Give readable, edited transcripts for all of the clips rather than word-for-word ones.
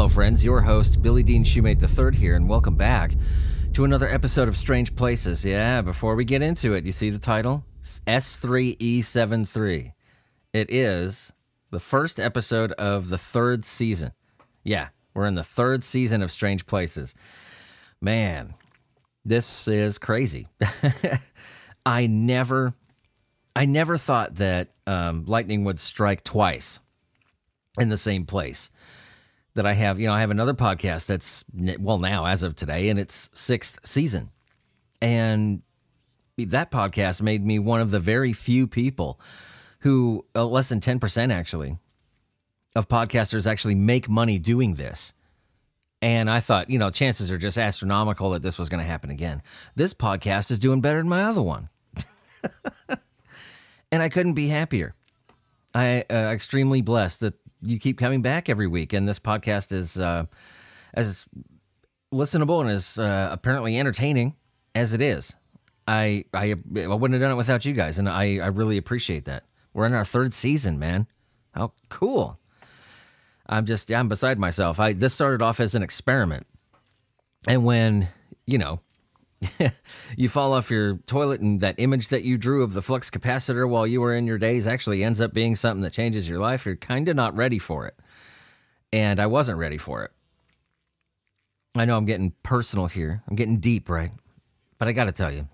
Hello friends, your host Billy Dean Shoemate III here, and welcome back to another episode of Strange Places. Yeah, before we get into it, you see the title? S3E73. It is the first episode of the third season. Yeah, we're in the third season of Strange Places. Man, this is crazy. I never thought that lightning would strike twice in the same place. That I have, you know, I have another podcast that's, well, now as of today, in its sixth season. And that podcast made me one of the very few people who, less than 10% actually, of podcasters actually make money doing this. And I thought, you know, chances are just astronomical that this was going to happen again. This podcast is doing better than my other one. And I couldn't be happier. I am extremely blessed that you keep coming back every week, and this podcast is as listenable and as apparently entertaining as it is. I wouldn't have done it without you guys, and I really appreciate that. We're in our third season, man. How cool. I'm beside myself. This started off as an experiment, and when, you know, you fall off your toilet and that image that you drew of the flux capacitor while you were in your days actually ends up being something that changes your life, you're kind of not ready for it. And I wasn't ready for it. I know I'm getting personal here. I'm getting deep, right? But I got to tell you,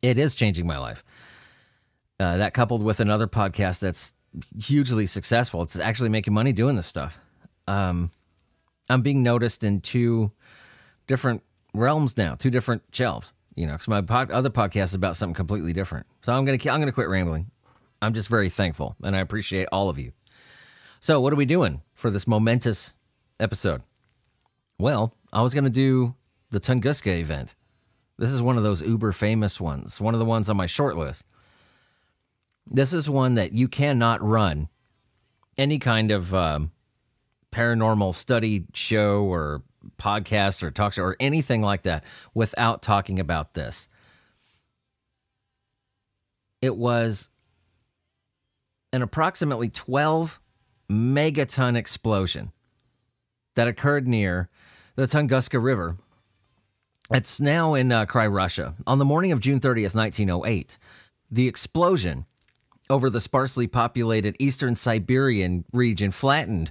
it is changing my life. That coupled with another podcast that's hugely successful. It's actually making money doing this stuff. I'm being noticed in two different realms now, two different shelves, you know, because my other podcast is about something completely different. So I'm gonna quit rambling. I'm just very thankful, and I appreciate all of you. So what are we doing for this momentous episode? Well, I was gonna do the Tunguska event. This is one of those uber famous ones, one of the ones on my short list. This is one that you cannot run any kind of paranormal study show or podcast or talk show or anything like that without talking about this. It was an approximately 12 megaton explosion that occurred near the Tunguska River. It's now in Krai, Russia. On the morning of June 30th, 1908, the explosion over the sparsely populated eastern Siberian region flattened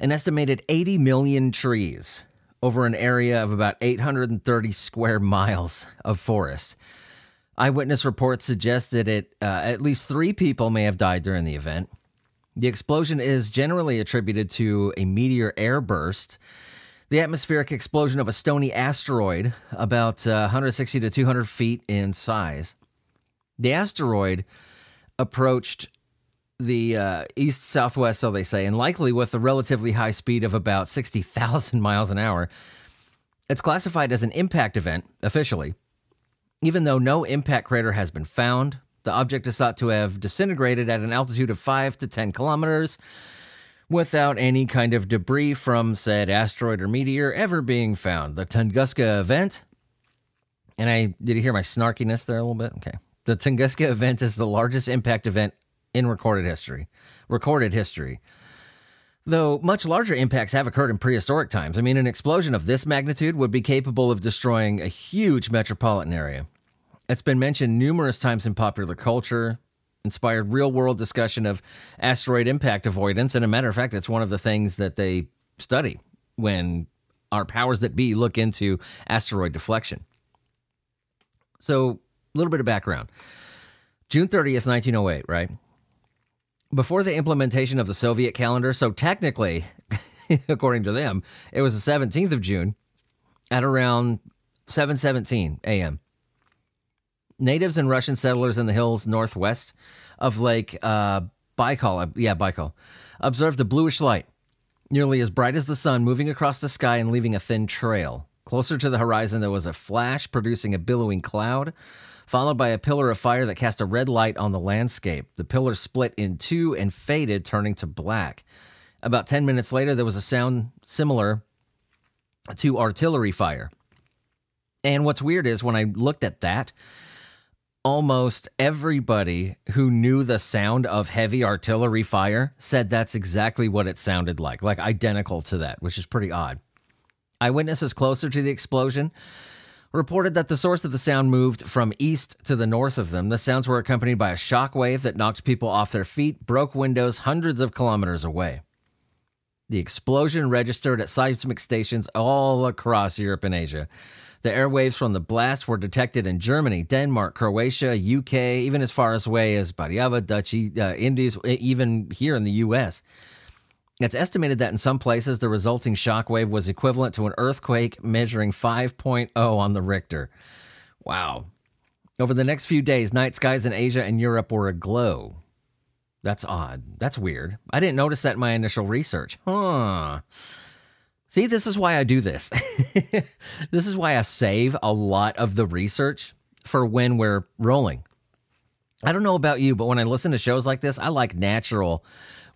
an estimated 80 million trees over an area of about 830 square miles of forest. Eyewitness reports suggest that at least three people may have died during the event. The explosion is generally attributed to a meteor air burst, the atmospheric explosion of a stony asteroid about 160 to 200 feet in size. The asteroid approached the east-southwest, so they say, and likely with a relatively high speed of about 60,000 miles an hour. It's classified as an impact event, officially. Even though no impact crater has been found, the object is thought to have disintegrated at an altitude of 5 to 10 kilometers without any kind of debris from said asteroid or meteor ever being found. The Tunguska event, and did you hear my snarkiness there a little bit? Okay. The Tunguska event is the largest impact event in recorded history, though much larger impacts have occurred in prehistoric times. I mean, an explosion of this magnitude would be capable of destroying a huge metropolitan area. It's been mentioned numerous times in popular culture, inspired real-world discussion of asteroid impact avoidance, and a matter of fact, it's one of the things that they study when our powers that be look into asteroid deflection. So, a little bit of background. June 30th, 1908, right? Before the implementation of the Soviet calendar, so technically, according to them, it was the 17th of June at around 7:17 a.m. Natives and Russian settlers in the hills northwest of Lake Baikal, observed the bluish light, nearly as bright as the sun, moving across the sky and leaving a thin trail. Closer to the horizon, there was a flash producing a billowing cloud, followed by a pillar of fire that cast a red light on the landscape. The pillar split in two and faded, turning to black. About 10 minutes later, there was a sound similar to artillery fire. And what's weird is when I looked at that, almost everybody who knew the sound of heavy artillery fire said that's exactly what it sounded like identical to that, which is pretty odd. Eyewitnesses closer to the explosion reported that the source of the sound moved from east to the north of them. The sounds were accompanied by a shock wave that knocked people off their feet, broke windows hundreds of kilometers away. The explosion registered at seismic stations all across Europe and Asia. The airwaves from the blast were detected in Germany, Denmark, Croatia, UK, even as far away as Bariava, Dutch Indies, even here in the U.S. It's estimated that in some places the resulting shockwave was equivalent to an earthquake measuring 5.0 on the Richter. Wow. Over the next few days, night skies in Asia and Europe were aglow. That's odd. That's weird. I didn't notice that in my initial research. Huh. See, this is why I do this. This is why I save a lot of the research for when we're rolling. I don't know about you, but when I listen to shows like this, I like natural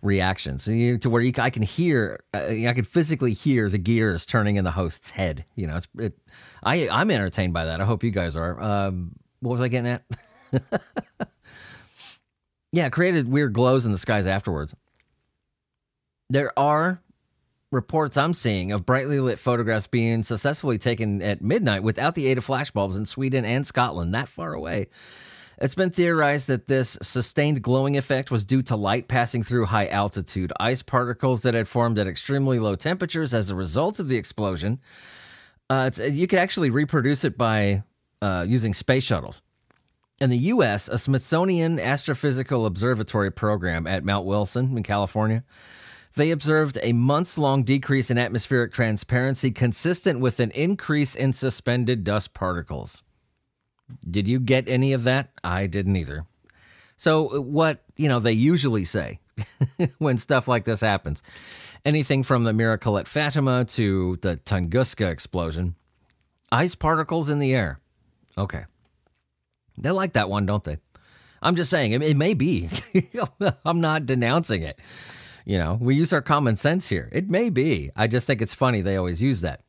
reactions to where I can hear, I can physically hear the gears turning in the host's head. You know, I'm entertained by that. I hope you guys are. What was I getting at? Yeah, it created weird glows in the skies afterwards. There are reports I'm seeing of brightly lit photographs being successfully taken at midnight without the aid of flashbulbs in Sweden and Scotland, that far away. It's been theorized that this sustained glowing effect was due to light passing through high altitude, ice particles that had formed at extremely low temperatures as a result of the explosion. You could actually reproduce it by using space shuttles. In the U.S., a Smithsonian Astrophysical Observatory program at Mount Wilson in California, they observed a months-long decrease in atmospheric transparency consistent with an increase in suspended dust particles. Did you get any of that? I didn't either. So what, they usually say when stuff like this happens, anything from the miracle at Fatima to the Tunguska explosion, ice particles in the air. Okay. They like that one, don't they? I'm just saying it may be. I'm not denouncing it. We use our common sense here. It may be. I just think it's funny they always use that.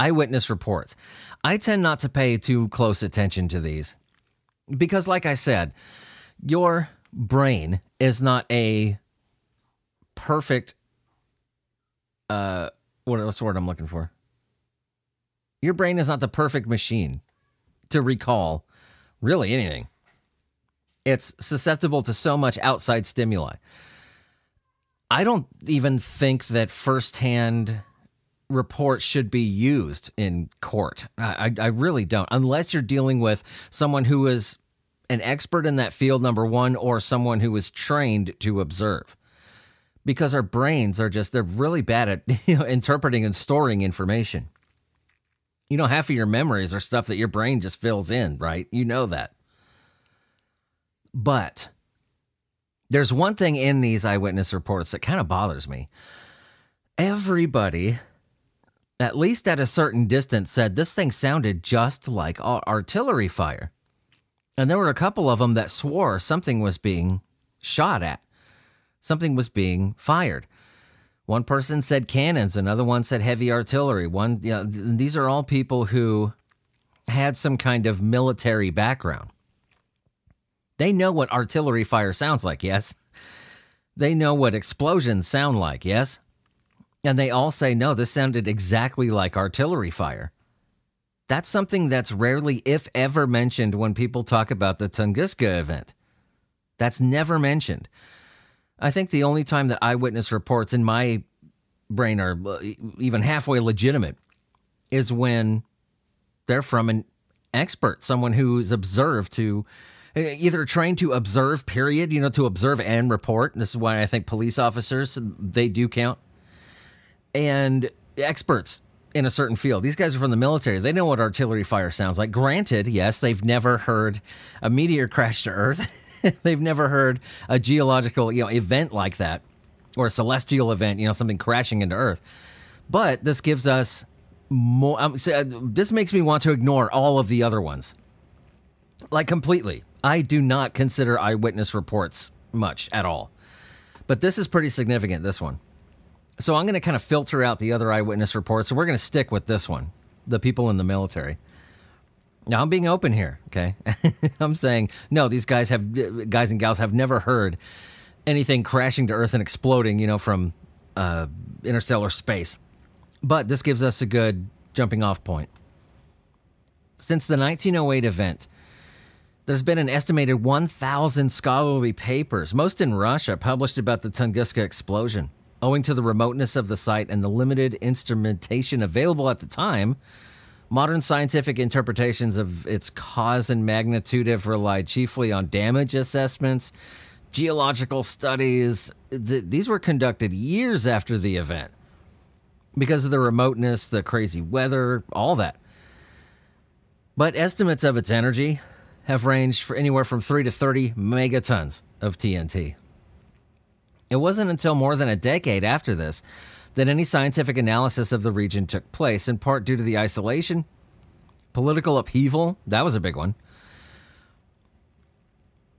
Eyewitness reports. I tend not to pay too close attention to these because, like I said, your brain is not a perfect, what's the word I'm looking for? Your brain is not the perfect machine to recall really anything. It's susceptible to so much outside stimuli. I don't even think that firsthand reports should be used in court. I really don't, unless you're dealing with someone who is an expert in that field, number one, or someone who is trained to observe, because our brains are just, they're really bad at interpreting and storing information. Half of your memories are stuff that your brain just fills in, right? That. But there's one thing in these eyewitness reports that kind of bothers me. Everybody, at least at a certain distance, said this thing sounded just like artillery fire. And there were a couple of them that swore something was being shot at. Something was being fired. One person said cannons. Another one said heavy artillery. These are all people who had some kind of military background. They know what artillery fire sounds like, yes. They know what explosions sound like, yes. And they all say, no, this sounded exactly like artillery fire. That's something that's rarely, if ever, mentioned when people talk about the Tunguska event. That's never mentioned. I think the only time that eyewitness reports in my brain are even halfway legitimate is when they're from an expert, someone who's observed to, either trained to observe, period, to observe and report. And this is why I think police officers, they do count. And experts in a certain field. These guys are from the military. They know what artillery fire sounds like. Granted, yes, they've never heard a meteor crash to Earth. They've never heard a geological, event like that, or a celestial event, something crashing into Earth. But this gives us more. This makes me want to ignore all of the other ones, completely. I do not consider eyewitness reports much at all. But this is pretty significant, this one. So I'm going to kind of filter out the other eyewitness reports, so we're going to stick with this one, the people in the military. Now, I'm being open here, okay? I'm saying, no, these guys and gals have never heard anything crashing to Earth and exploding, you know, from interstellar space. But this gives us a good jumping-off point. Since the 1908 event, there's been an estimated 1,000 scholarly papers, most in Russia, published about the Tunguska explosion. Owing to the remoteness of the site and the limited instrumentation available at the time, modern scientific interpretations of its cause and magnitude have relied chiefly on damage assessments, geological studies. These were conducted years after the event because of the remoteness, the crazy weather, all that. But estimates of its energy have ranged for anywhere from 3 to 30 megatons of TNT. It wasn't until more than a decade after this that any scientific analysis of the region took place, in part due to the isolation, political upheaval, that was a big one.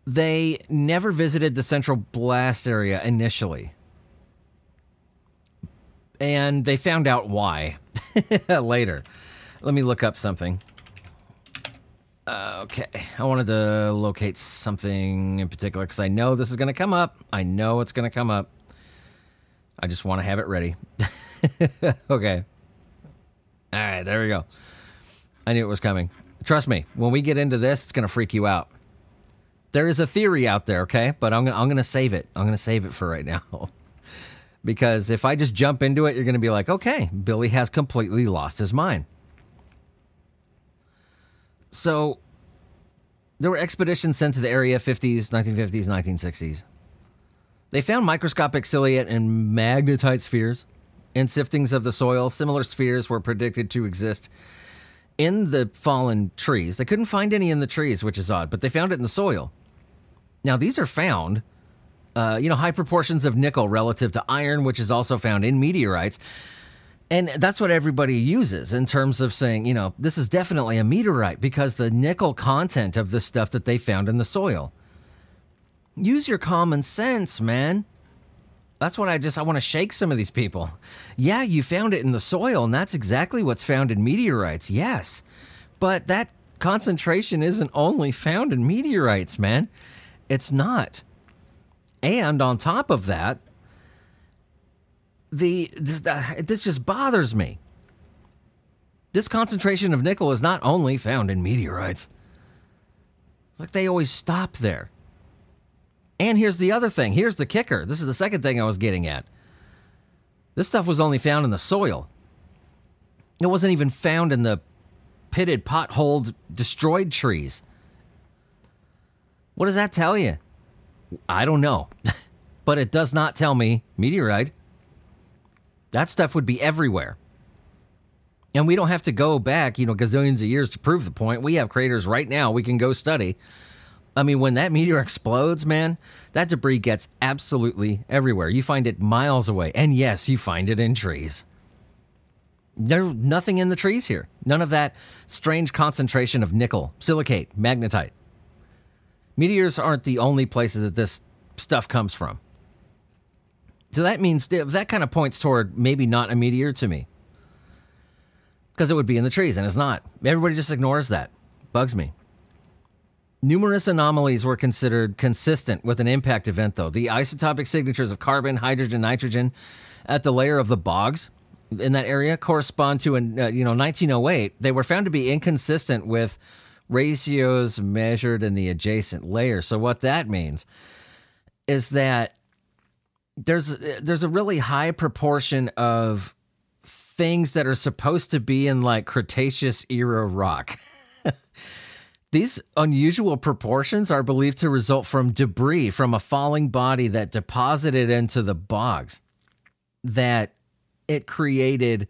They never visited the central blast area initially. And they found out why later. Let me look up something. Okay, I wanted to locate something in particular because I know this is going to come up. I know it's going to come up. I just want to have it ready. Okay. All right, there we go. I knew it was coming. Trust me, when we get into this, it's going to freak you out. There is a theory out there, okay? But I'm going to save it. I'm going to save it for right now. Because if I just jump into it, you're going to be like, okay, Billy has completely lost his mind. So, there were expeditions sent to the area 50s, 1950s, 1960s. They found microscopic ciliate and magnetite spheres and siftings of the soil. Similar spheres were predicted to exist in the fallen trees. They couldn't find any in the trees, which is odd, but they found it in the soil. Now, these are found, high proportions of nickel relative to iron, which is also found in meteorites. And that's what everybody uses in terms of saying, you know, this is definitely a meteorite because the nickel content of the stuff that they found in the soil. Use your common sense, man. That's what I want to shake some of these people. Yeah, you found it in the soil, and that's exactly what's found in meteorites, yes. But that concentration isn't only found in meteorites, man. It's not. And on top of that, this just bothers me. This concentration of nickel is not only found in meteorites. It's like they always stop there. And here's the other thing. Here's the kicker. This is the second thing I was getting at. This stuff was only found in the soil. It wasn't even found in the pitted, potholed, destroyed trees. What does that tell you? I don't know. But it does not tell me meteorite. That stuff would be everywhere. And we don't have to go back, gazillions of years to prove the point. We have craters right now we can go study. I mean, when that meteor explodes, man, that debris gets absolutely everywhere. You find it miles away. And yes, you find it in trees. There's nothing in the trees here. None of that strange concentration of nickel, silicate, magnetite. Meteors aren't the only places that this stuff comes from. So that means that kind of points toward maybe not a meteor to me. Because it would be in the trees, and it's not. Everybody just ignores that. Bugs me. Numerous anomalies were considered consistent with an impact event, though. The isotopic signatures of carbon, hydrogen, nitrogen at the layer of the bogs in that area correspond to, 1908. They were found to be inconsistent with ratios measured in the adjacent layer. So what that means is that there's a really high proportion of things that are supposed to be in like Cretaceous era rock. These unusual proportions are believed to result from debris from a falling body that deposited into the bogs, that it created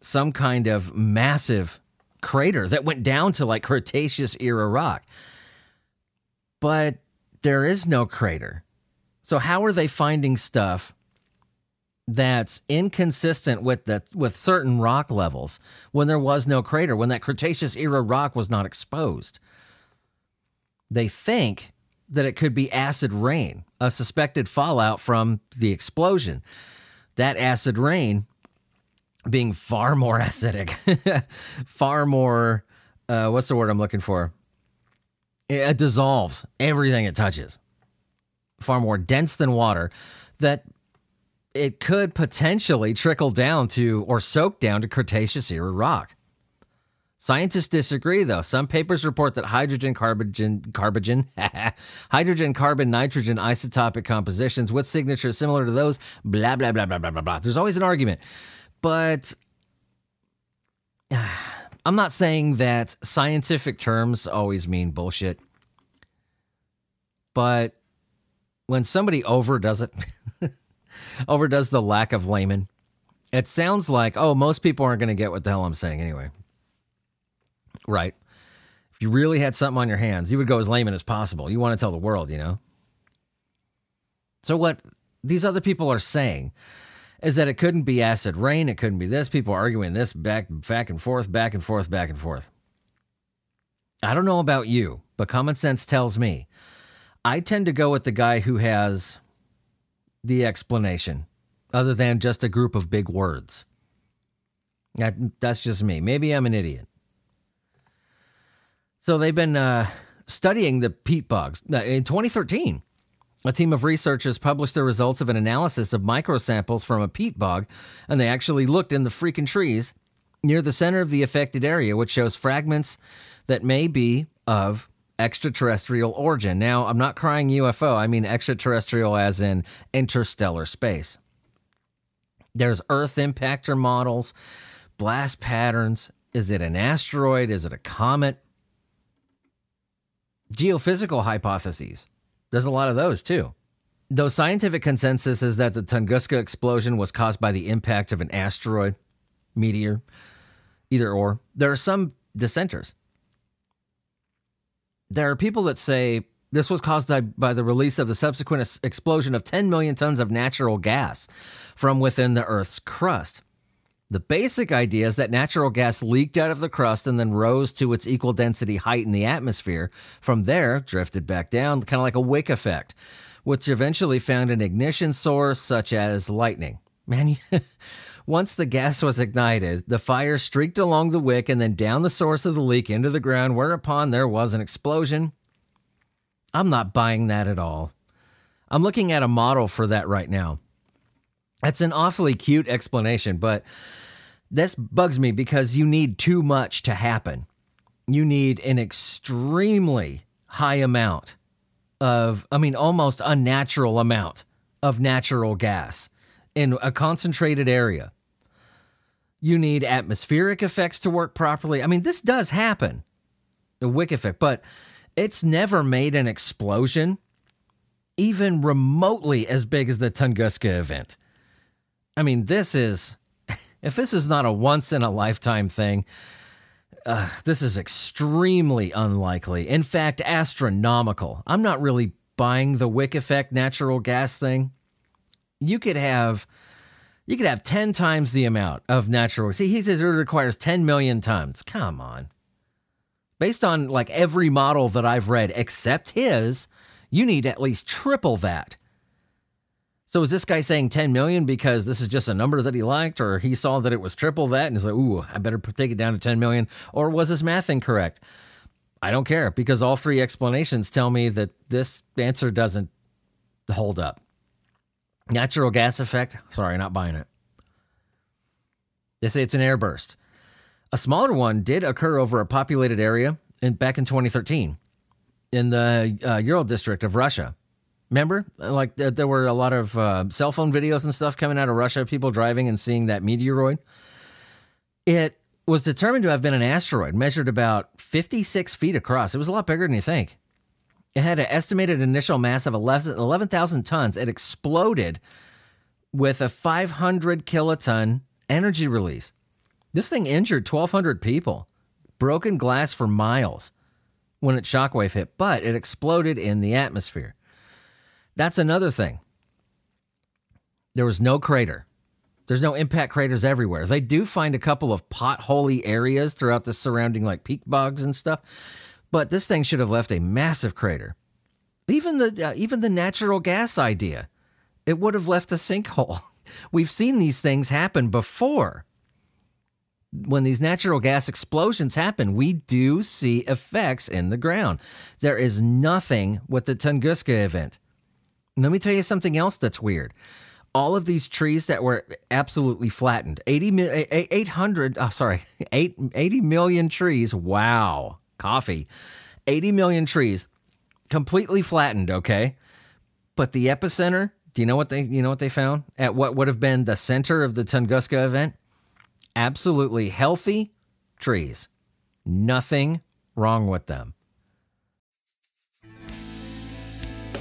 some kind of massive crater that went down to like Cretaceous era rock. But there is no crater. So how are they finding stuff that's inconsistent with certain rock levels when there was no crater, when that Cretaceous era rock was not exposed? They think that it could be acid rain, a suspected fallout from the explosion. That acid rain being far more acidic, far more what's the word I'm looking for? It dissolves everything it touches. Far more dense than water, that it could potentially trickle down to or soak down to Cretaceous era rock. Scientists disagree, though. Some papers report that hydrogen, carbon, nitrogen isotopic compositions with signatures similar to those, blah, blah, blah, blah, blah, blah, blah. There's always an argument. But I'm not saying that scientific terms always mean bullshit. But when somebody overdoes it, overdoes the lack of layman, it sounds like, oh, most people aren't going to get what the hell I'm saying anyway. Right. If you really had something on your hands, you would go as layman as possible. You want to tell the world, you know? So what these other people are saying is that it couldn't be acid rain. It couldn't be this. People arguing this back and forth. I don't know about you, but common sense tells me I tend to go with the guy who has the explanation other than just a group of big words. That's just me. Maybe I'm an idiot. So they've been studying the peat bogs. In 2013, a team of researchers published the results of an analysis of microsamples from a peat bog, and they actually looked in the freaking trees near the center of the affected area, which shows fragments that may be of extraterrestrial origin. Now, I'm not crying UFO. I mean extraterrestrial as in interstellar space. There's Earth impactor models, blast patterns. Is it an asteroid? Is it a comet? Geophysical hypotheses. There's a lot of those, too. Though scientific consensus is that the Tunguska explosion was caused by the impact of an asteroid, meteor, either or, there are some dissenters. There are people that say this was caused by the release of the subsequent explosion of 10 million tons of natural gas from within the Earth's crust. The basic idea is that natural gas leaked out of the crust and then rose to its equal density height in the atmosphere. From there, drifted back down, kind of like a wick effect, which eventually found an ignition source such as lightning. Man, once the gas was ignited, the fire streaked along the wick and then down the source of the leak into the ground, whereupon there was an explosion. I'm not buying that at all. I'm looking at a model for that right now. That's an awfully cute explanation, but this bugs me because you need too much to happen. You need an extremely high amount of, I mean, almost unnatural amount of natural gas in a concentrated area. You need atmospheric effects to work properly. I mean, this does happen, the wick effect, but it's never made an explosion even remotely as big as the Tunguska event. I mean, this is, if this is not a once-in-a-lifetime thing, this is extremely unlikely. In fact, astronomical. I'm not really buying the wick effect natural gas thing. You could have 10 times the amount of natural gas. See, he says it requires 10 million tons. Come on. Based on, like, every model that I've read except his, you need at least triple that. So is this guy saying 10 million because this is just a number that he liked, or he saw that it was triple that and he's like, ooh, I better take it down to 10 million, or was his math incorrect? I don't care, because all three explanations tell me that this answer doesn't hold up. Natural gas effect? Sorry, not buying it. They say it's an air burst. A smaller one did occur over a populated area back in 2013 in the Ural district of Russia. Remember, like there were a lot of cell phone videos and stuff coming out of Russia, people driving and seeing that meteoroid. It was determined to have been an asteroid, measured about 56 feet across. It was a lot bigger than you think. It had an estimated initial mass of 11,000 tons. It exploded with a 500 kiloton energy release. This thing injured 1,200 people, broken glass for miles when its shockwave hit, but it exploded in the atmosphere. That's another thing. There was no crater. There's no impact craters everywhere. They do find a couple of potholy areas throughout the surrounding, like, peat bogs and stuff. But this thing should have left a massive crater. Even the natural gas idea, it would have left a sinkhole. We've seen these things happen before. when these natural gas explosions happen, we do see effects in the ground. There is nothing with the Tunguska event. Let me tell you something else that's weird. All of these trees that were absolutely flattened, 80 million trees. Wow. Coffee. 80 million trees completely flattened, okay? But the epicenter, do you know what they found at what would have been the center of the Tunguska event? Absolutely healthy trees. Nothing wrong with them.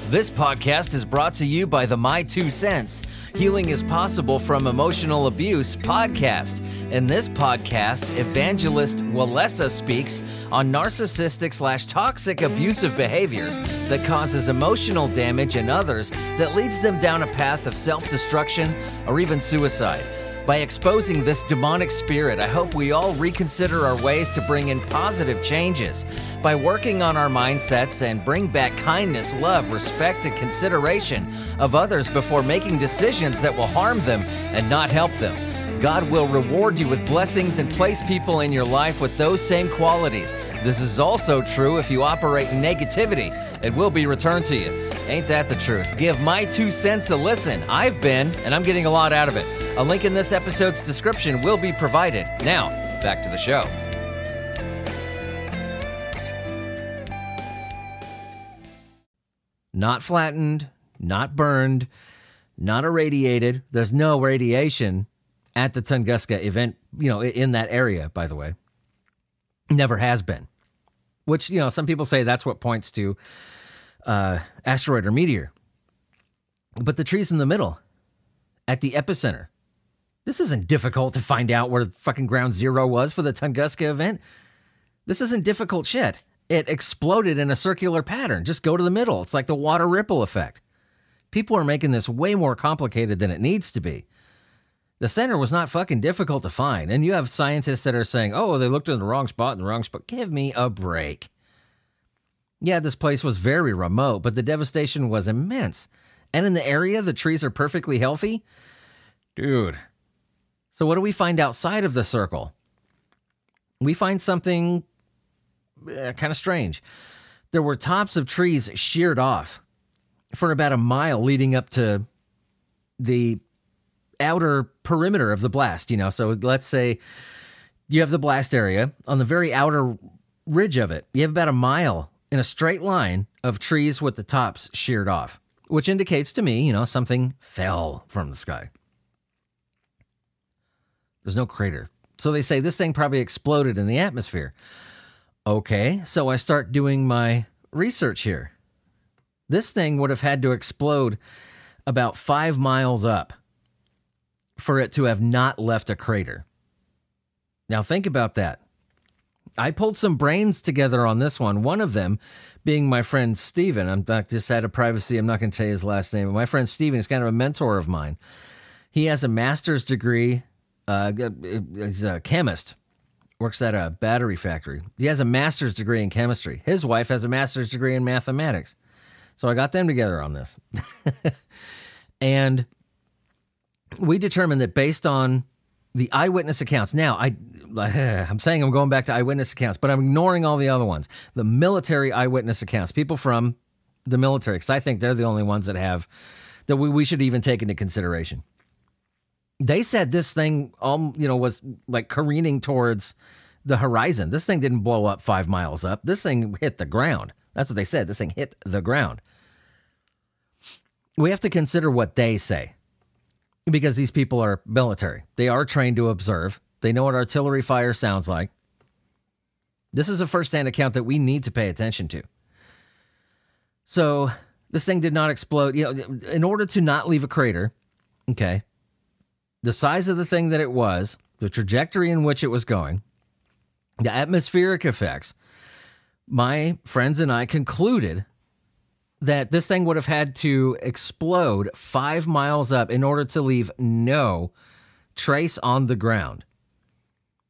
This podcast is brought to you by the My Two Cents, Healing is Possible from Emotional Abuse podcast. In this podcast, Evangelist Walesa speaks on narcissistic/toxic abusive behaviors that causes emotional damage in others that leads them down a path of self-destruction or even suicide. By exposing this demonic spirit, I hope we all reconsider our ways to bring in positive changes. By working on our mindsets and bring back kindness, love, respect, and consideration of others before making decisions that will harm them and not help them. God will reward you with blessings and place people in your life with those same qualities. This is also true if you operate in negativity. It will be returned to you. Ain't that the truth? Give My Two Cents a listen. I've been, and I'm getting a lot out of it. A link in this episode's description will be provided. Now, back to the show. Not flattened, not burned, not irradiated. There's no radiation at the Tunguska event, you know, in that area, by the way. Never has been. Which, you know, some people say that's what points to asteroid or meteor. But the tree's in the middle, at the epicenter. This isn't difficult to find out where fucking ground zero was for the Tunguska event. This isn't difficult shit. It exploded in a circular pattern. Just go to the middle. It's like the water ripple effect. People are making this way more complicated than it needs to be. The center was not fucking difficult to find. And you have scientists that are saying, oh, they looked in the wrong spot, Give me a break. Yeah, this place was very remote, but the devastation was immense. And in the area, the trees are perfectly healthy. Dude. So what do we find outside of the circle? We find something kind of strange. There were tops of trees sheared off for about a mile leading up to the outer perimeter of the blast, you know. So let's say you have the blast area on the very outer ridge of it. You have about a mile in a straight line of trees with the tops sheared off, which indicates to me, you know, something fell from the sky. There's no crater. So they say this thing probably exploded in the atmosphere. Okay, so I start doing my research here. This thing would have had to explode about 5 miles up for it to have not left a crater. Now think about that. I pulled some brains together on this one. One of them being my friend Steven. I'm just out of privacy. I'm not going to tell you his last name. But my friend Steven is kind of a mentor of mine. He has a master's degree. He's a chemist. Works at a battery factory. He has a master's degree in chemistry. His wife has a master's degree in mathematics. So I got them together on this. And we determined that based on the eyewitness accounts. Now, I'm saying I'm going back to eyewitness accounts, but I'm ignoring all the other ones. The military eyewitness accounts, people from the military, because I think they're the only ones that we should even take into consideration. They said this thing, was like careening towards the horizon. This thing didn't blow up 5 miles up. This thing hit the ground. That's what they said. This thing hit the ground. We have to consider what they say. Because these people are military. They are trained to observe. They know what artillery fire sounds like. This is a first-hand account that we need to pay attention to. So this thing did not explode. You know, in order to not leave a crater, okay, the size of the thing that it was, the trajectory in which it was going, the atmospheric effects, my friends and I concluded that this thing would have had to explode 5 miles up in order to leave no trace on the ground.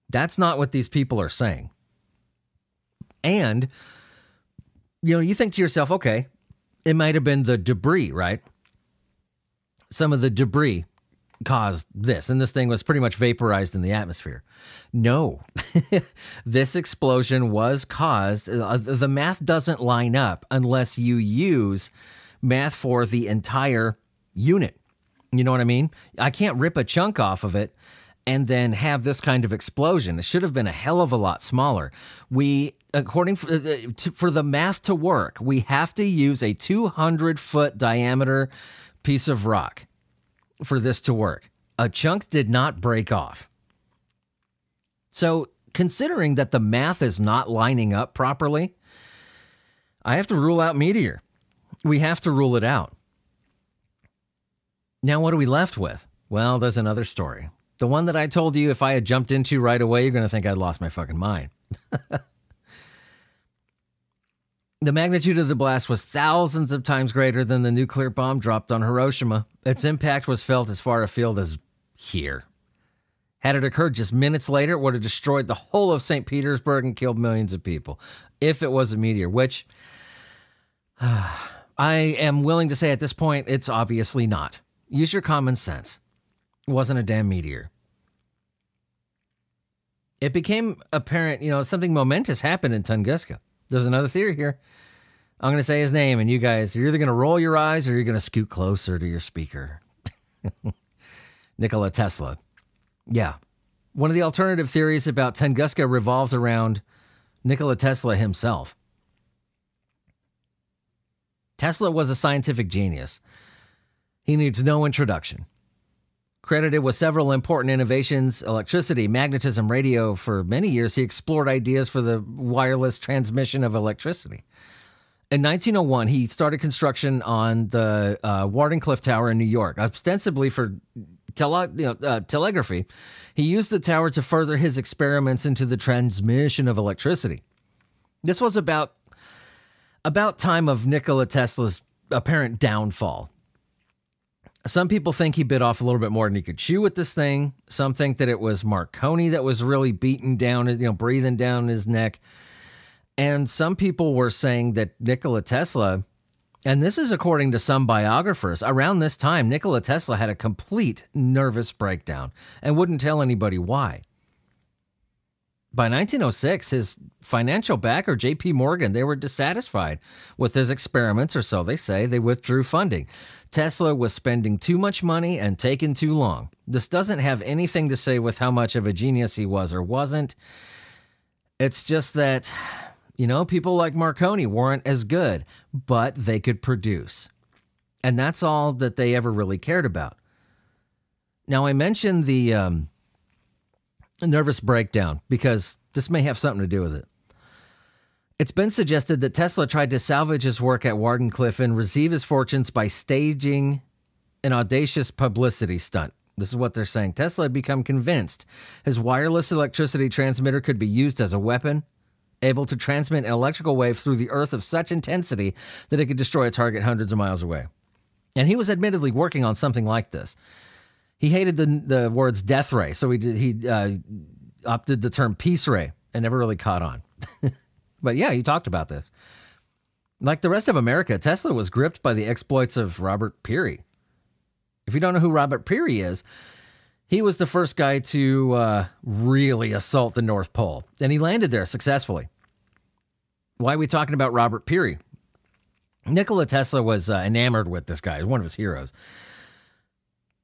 That's not what these people are saying. And, you know, you think to yourself, okay, it might have been the debris, right? Some of the debris caused this, and this thing was pretty much vaporized in the atmosphere. No, this explosion was caused. The math doesn't line up unless you use math for the entire unit. You know what I mean? I can't rip a chunk off of it and then have this kind of explosion. It should have been a hell of a lot smaller. According for the math to work, we have to use a 200-foot diameter piece of rock for this to work. A chunk did not break off. So considering that the math is not lining up properly, I have to rule out meteor. We have to rule it out. Now, what are we left with? Well, there's another story. The one that I told you if I had jumped into right away, you're going to think I'd lost my fucking mind. The magnitude of the blast was thousands of times greater than the nuclear bomb dropped on Hiroshima. Its impact was felt as far afield as here. Had it occurred just minutes later, it would have destroyed the whole of St. Petersburg and killed millions of people if it was a meteor, which I am willing to say at this point, it's obviously not. Use your common sense. It wasn't a damn meteor. It became apparent, something momentous happened in Tunguska. There's another theory here. I'm going to say his name, and you guys, you're either going to roll your eyes or you're going to scoot closer to your speaker. Nikola Tesla. Yeah. One of the alternative theories about Tunguska revolves around Nikola Tesla himself. Tesla was a scientific genius. He needs no introduction. Credited with several important innovations, electricity, magnetism, radio, for many years, he explored ideas for the wireless transmission of electricity. In 1901, he started construction on the Wardenclyffe Tower in New York, ostensibly for telegraphy. He used the tower to further his experiments into the transmission of electricity. This was about time of Nikola Tesla's apparent downfall. Some people think he bit off a little bit more than he could chew with this thing. Some think that it was Marconi that was really beaten down, breathing down his neck. And some people were saying that Nikola Tesla, and this is according to some biographers, around this time, Nikola Tesla had a complete nervous breakdown and wouldn't tell anybody why. By 1906, his financial backer, J.P. Morgan, they were dissatisfied with his experiments, or so they say. They withdrew funding. Tesla was spending too much money and taking too long. This doesn't have anything to say with how much of a genius he was or wasn't. It's just that, people like Marconi weren't as good, but they could produce. And that's all that they ever really cared about. Now, I mentioned the nervous breakdown because this may have something to do with it. It's been suggested that Tesla tried to salvage his work at Wardenclyffe and receive his fortunes by staging an audacious publicity stunt. This is what they're saying. Tesla had become convinced his wireless electricity transmitter could be used as a weapon, able to transmit an electrical wave through the earth of such intensity that it could destroy a target hundreds of miles away. And he was admittedly working on something like this. He hated the words death ray, so he opted the term peace ray and never really caught on. But yeah, he talked about this. Like the rest of America, Tesla was gripped by the exploits of Robert Peary. If you don't know who Robert Peary is, he was the first guy to really assault the North Pole, and he landed there successfully. Why are we talking about Robert Peary? Nikola Tesla was enamored with this guy, one of his heroes.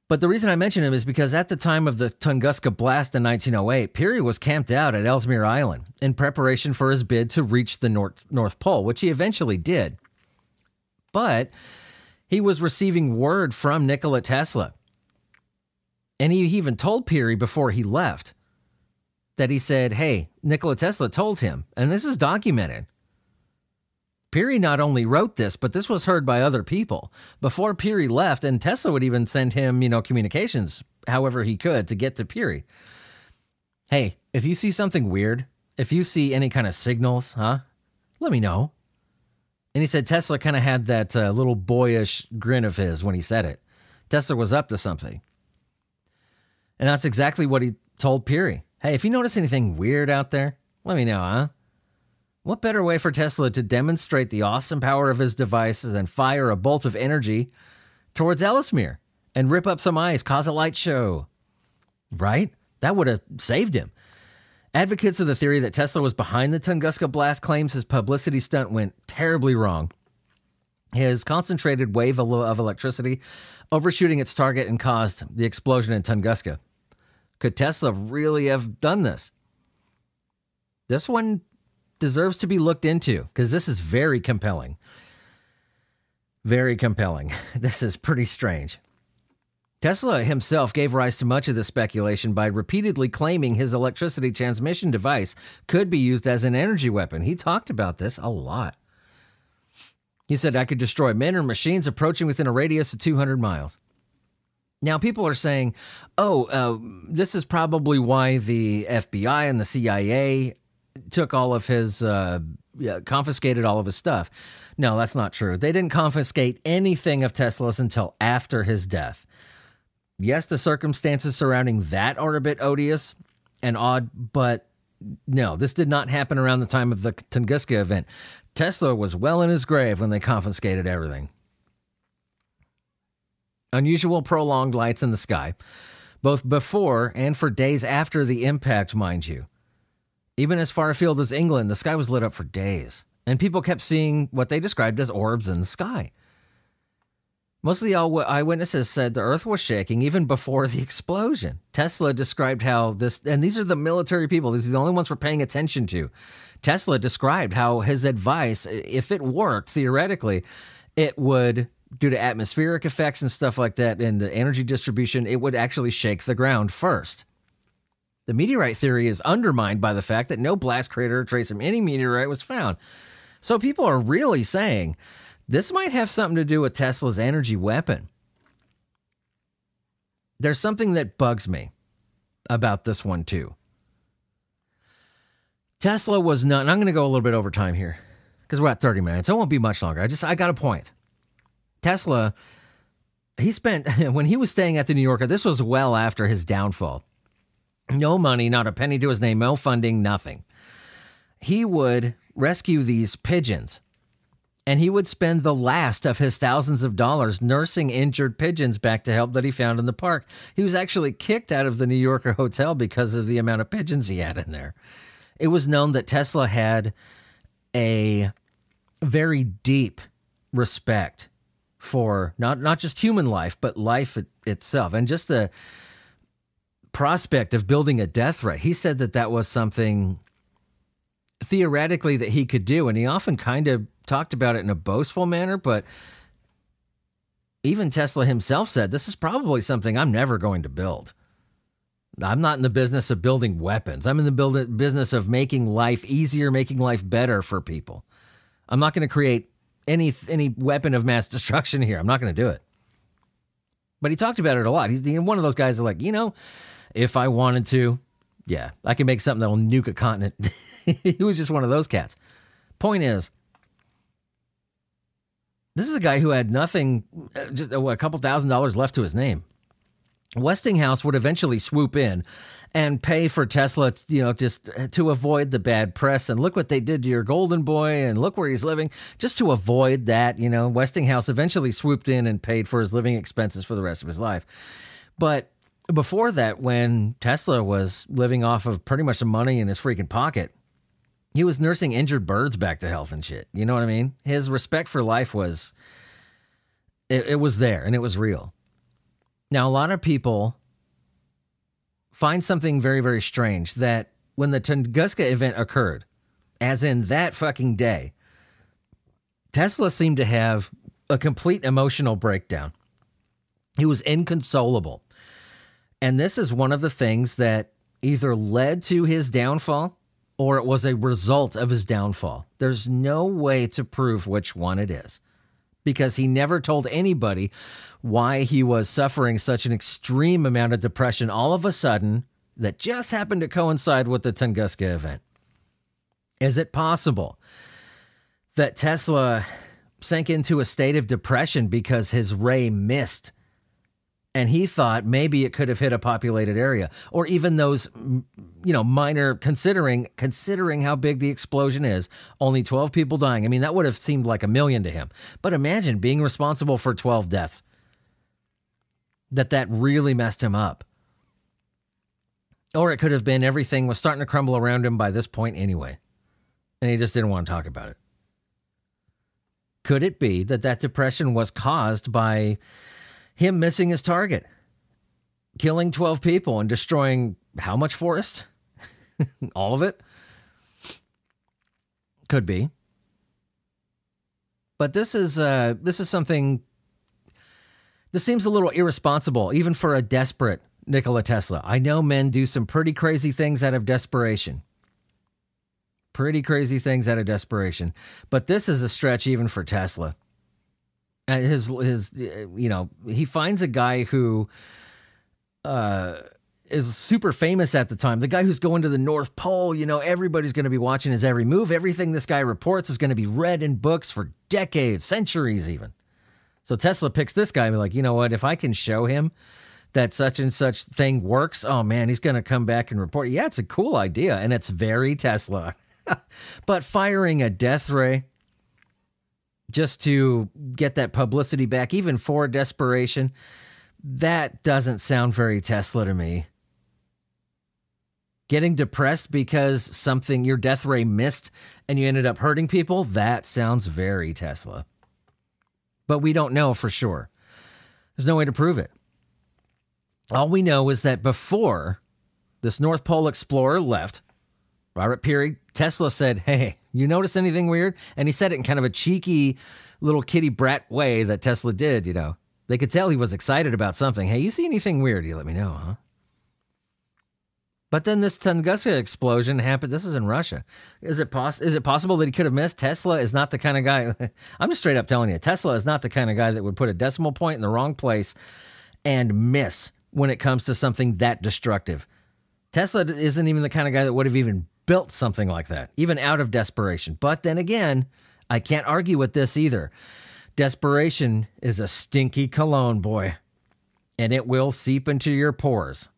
But the reason I mention him is because at the time of the Tunguska blast in 1908, Peary was camped out at Ellesmere Island in preparation for his bid to reach the North Pole, which he eventually did. But he was receiving word from Nikola Tesla. And he even told Peary before he left that he said, hey, Nikola Tesla told him, and this is documented. Peary not only wrote this, but this was heard by other people. Before Peary left, and Tesla would even send him, communications, however he could, to get to Peary. Hey, if you see something weird, if you see any kind of signals, let me know. And he said Tesla kind of had that little boyish grin of his when he said it. Tesla was up to something. And that's exactly what he told Peary. Hey, if you notice anything weird out there, let me know, What better way for Tesla to demonstrate the awesome power of his device than fire a bolt of energy towards Ellesmere and rip up some ice, cause a light show. Right? That would have saved him. Advocates of the theory that Tesla was behind the Tunguska blast claims his publicity stunt went terribly wrong. His concentrated wave of electricity overshooting its target and caused the explosion in Tunguska. Could Tesla really have done this? This one deserves to be looked into because this is very compelling. Very compelling. This is pretty strange. Tesla himself gave rise to much of the speculation by repeatedly claiming his electricity transmission device could be used as an energy weapon. He talked about this a lot. He said, I could destroy men or machines approaching within a radius of 200 miles. Now, people are saying, this is probably why the FBI and the CIA took all of his, confiscated all of his stuff. No, that's not true. They didn't confiscate anything of Tesla's until after his death. Yes, the circumstances surrounding that are a bit odious and odd, but no, this did not happen around the time of the Tunguska event. Tesla was well in his grave when they confiscated everything. Unusual prolonged lights in the sky, both before and for days after the impact, mind you. Even as far afield as England, the sky was lit up for days, and people kept seeing what they described as orbs in the sky. Most of the eyewitnesses said the earth was shaking even before the explosion. Tesla described how this, and these are the military people, these are the only ones we're paying attention to. Tesla described how his advice, if it worked, theoretically, it would, due to atmospheric effects and stuff like that, and the energy distribution, it would actually shake the ground first. The meteorite theory is undermined by the fact that no blast crater or trace of any meteorite was found. So people are really saying, this might have something to do with Tesla's energy weapon. There's something that bugs me about this one, too. Tesla was not, and I'm going to go a little bit over time here because we're at 30 minutes. It won't be much longer. I got a point. Tesla, he spent, when he was staying at the New Yorker, this was well after his downfall. No money, not a penny to his name, no funding, nothing. He would rescue these pigeons. And he would spend the last of his thousands of dollars nursing injured pigeons back to help that he found in the park. He was actually kicked out of the New Yorker hotel because of the amount of pigeons he had in there. It was known that Tesla had a very deep respect for not just human life, but life itself. And just the prospect of building a death threat. He said that was something theoretically that he could do. And he often kind of talked about it in a boastful manner, but even Tesla himself said, this is probably something I'm never going to build. I'm not in the business of building weapons. I'm in the business of making life easier, making life better for people. I'm not going to create any weapon of mass destruction here. I'm not going to do it. But he talked about it a lot. He's one of those guys that like, if I wanted to, yeah, I can make something that'll nuke a continent. He was just one of those cats. Point is, this is a guy who had nothing, just a couple $1,000s left to his name. Westinghouse would eventually swoop in and pay for Tesla, just to avoid the bad press. And look what they did to your golden boy, and look where he's living. Just to avoid that, Westinghouse eventually swooped in and paid for his living expenses for the rest of his life. But before that, when Tesla was living off of pretty much the money in his freaking pocket, he was nursing injured birds back to health and shit. You know what I mean? His respect for life was, it was there and it was real. Now, a lot of people find something very, very strange that when the Tunguska event occurred, as in that fucking day, Tesla seemed to have a complete emotional breakdown. He was inconsolable. And this is one of the things that either led to his downfall or it was a result of his downfall. There's no way to prove which one it is because he never told anybody why he was suffering such an extreme amount of depression all of a sudden that just happened to coincide with the Tunguska event. Is it possible that Tesla sank into a state of depression because his ray missed and he thought maybe it could have hit a populated area or even those, minor considering how big the explosion is, only 12 people dying. I mean, that would have seemed like a million to him, but imagine being responsible for 12 deaths. that really messed him up. Or it could have been everything was starting to crumble around him by this point anyway, and he just didn't want to talk about it. Could it be that that depression was caused by him missing his target, killing 12 people and destroying how much forest? All of it? Could be. But this is something. This seems a little irresponsible, even for a desperate Nikola Tesla. I know men do some pretty crazy things out of desperation. But this is a stretch even for Tesla. His you know, he finds a guy who is super famous at the time. The guy who's going to the North Pole, you know, everybody's going to be watching his every move. Everything this guy reports is going to be read in books for decades, centuries even. So Tesla picks this guy and be like, you know what, if I can show him that such and such thing works, oh man, he's going to come back and report. Yeah, it's a cool idea, and it's very Tesla. But firing a death ray just to get that publicity back, even for desperation, that doesn't sound very Tesla to me. Getting depressed because something, your death ray missed and you ended up hurting people, that sounds very Tesla. But we don't know for sure. There's no way to prove it. All we know is that before this North Pole explorer left, Robert Peary, Tesla said, hey, you notice anything weird? And he said it in kind of a cheeky little kitty brat way that Tesla did, you know. They could tell he was excited about something. Hey, you see anything weird? You let me know, huh? But then this Tunguska explosion happened. This is in Russia. Is it possible that he could have missed? Tesla is not the kind of guy. I'm just straight up telling you, Tesla is not the kind of guy that would put a decimal point in the wrong place and miss when it comes to something that destructive. Tesla isn't even the kind of guy that would have even built something like that, even out of desperation. But then again, I can't argue with this either. Desperation is a stinky cologne, boy, and it will seep into your pores.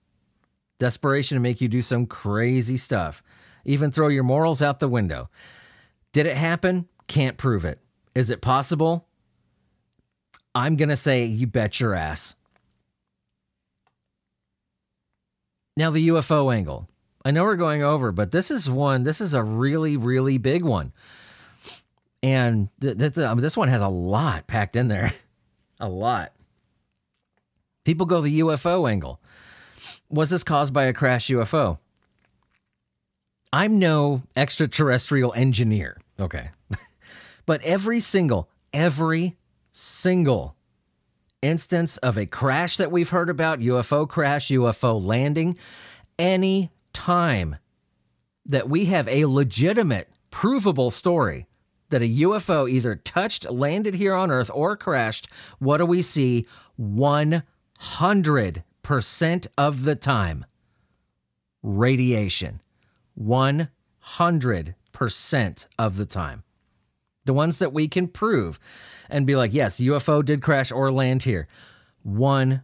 Desperation will make you do some crazy stuff, even throw your morals out the window. Did it happen? Can't prove it. Is it possible? I'm going to say you bet your ass. Now, the UFO angle. I know we're going over, but this is a really, really big one. And this one has a lot packed in there. A lot. People go the UFO angle. Was this caused by a crash UFO? I'm no extraterrestrial engineer, okay? But every single instance of a crash that we've heard about, UFO crash, UFO landing, any time that we have a legitimate, provable story that a UFO either touched, landed here on Earth, or crashed, what do we see 100% of the time? Radiation. 100% of the time. The ones that we can prove and be like, yes, UFO did crash or land here. 100%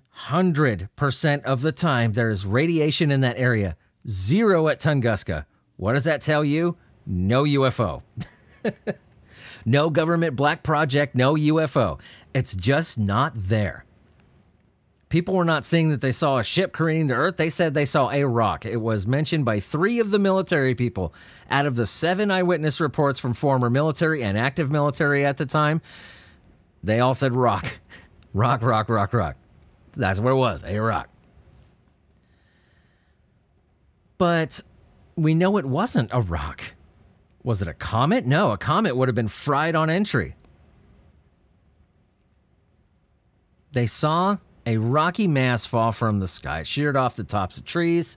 of the time, there is radiation in that area. 0 at Tunguska. What does that tell you? No UFO. No government black project, no UFO. It's just not there. People were not saying that they saw a ship careening to Earth. They said they saw a rock. It was mentioned by 3 of the military people. Out of the 7 eyewitness reports from former military and active military at the time, they all said rock. Rock. That's what it was, a rock. But we know it wasn't a rock. Was it a comet? No, a comet would have been fried on entry. They saw a rocky mass fall from the sky, sheared off the tops of trees.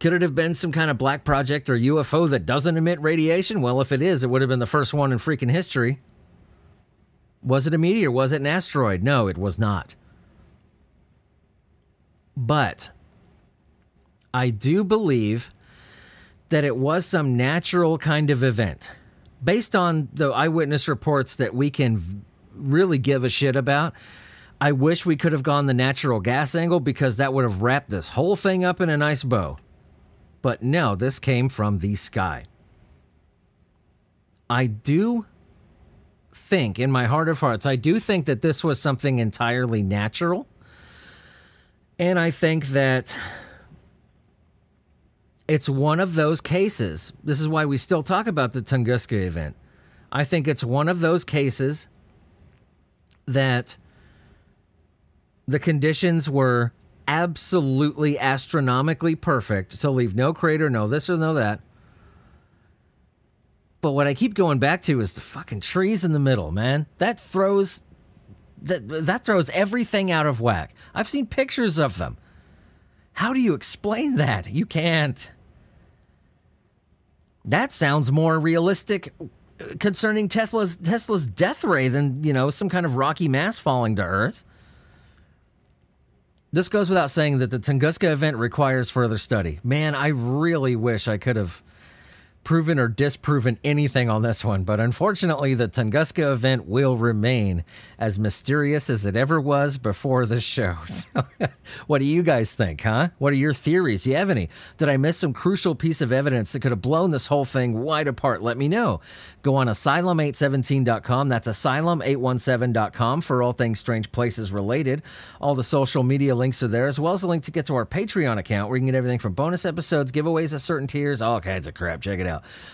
Could it have been some kind of black project or UFO that doesn't emit radiation? Well, if it is, it would have been the first one in freaking history. Was it a meteor? Was it an asteroid? No, it was not. But I do believe that it was some natural kind of event. Based on the eyewitness reports that we can really give a shit about, I wish we could have gone the natural gas angle because that would have wrapped this whole thing up in a nice bow. But no, this came from the sky. I do think, in my heart of hearts, I do think that this was something entirely natural. And I think that it's one of those cases. This is why we still talk about the Tunguska event. I think it's one of those cases that the conditions were absolutely astronomically perfect to leave no crater, no this or no that. But what I keep going back to is the fucking trees in the middle, man. That throws everything out of whack. I've seen pictures of them. How do you explain that? You can't. That sounds more realistic concerning Tesla's death ray than, you know, some kind of rocky mass falling to Earth. This goes without saying that the Tunguska event requires further study. Man, I really wish I could have proven or disproven anything on this one, but unfortunately the Tunguska event will remain as mysterious as it ever was before the show. So, what do you guys think, huh? What are your theories? Do you have any? Did I miss some crucial piece of evidence that could have blown this whole thing wide apart? Let me know. Go on asylum817.com. That's asylum817.com for all things Strange Places related. All the social media links are there, as well as a link to get to our Patreon account where you can get everything from bonus episodes, giveaways of certain tiers, all kinds of crap. Check it out.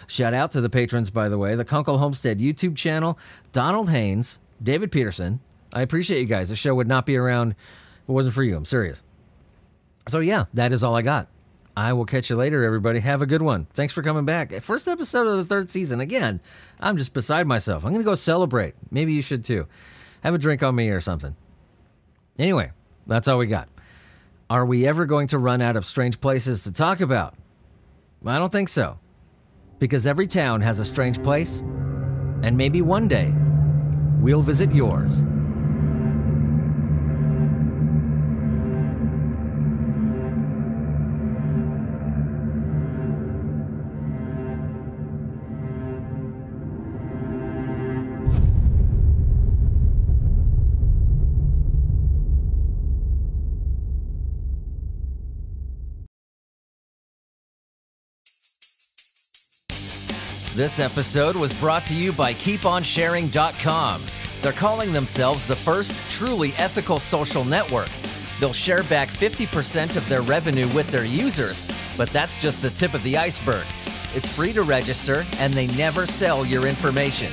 Shout out to the patrons, by the way, the Kunkel Homestead YouTube channel, Donald Haynes, David Peterson. I appreciate you guys. The show would not be around if it wasn't for you. I'm serious. So yeah, that is all I got. I will catch you later, everybody. Have a good one. Thanks for coming back. First episode of the third season. Again, I'm just beside myself. I'm going to go celebrate. Maybe you should too. Have a drink on me or something. Anyway, that's all we got. Are we ever going to run out of strange places to talk about? I don't think so. Because every town has a strange place, and maybe one day, we'll visit yours. This episode was brought to you by KeepOnSharing.com. They're calling themselves the first truly ethical social network. They'll share back 50% of their revenue with their users, but that's just the tip of the iceberg. It's free to register, and they never sell your information.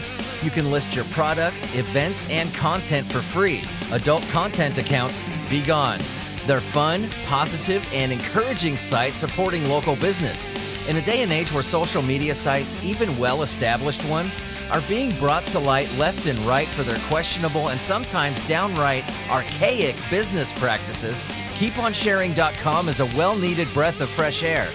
You can list your products, events, and content for free. Adult content accounts, be gone. Their fun, positive, and encouraging site supporting local business. In a day and age where social media sites, even well-established ones, are being brought to light left and right for their questionable and sometimes downright archaic business practices, KeepOnSharing.com is a well-needed breath of fresh air.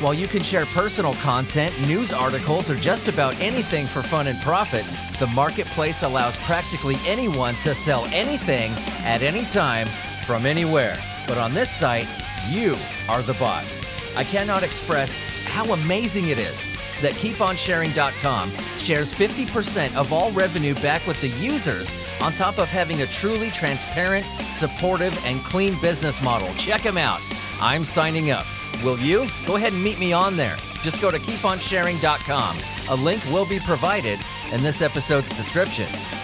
While you can share personal content, news articles, or just about anything for fun and profit, the marketplace allows practically anyone to sell anything at any time from anywhere. But on this site, you are the boss. I cannot express how amazing it is that KeepOnSharing.com shares 50% of all revenue back with the users on top of having a truly transparent, supportive, and clean business model. Check them out. I'm signing up. Will you? Go ahead and meet me on there. Just go to KeepOnSharing.com. A link will be provided in this episode's description.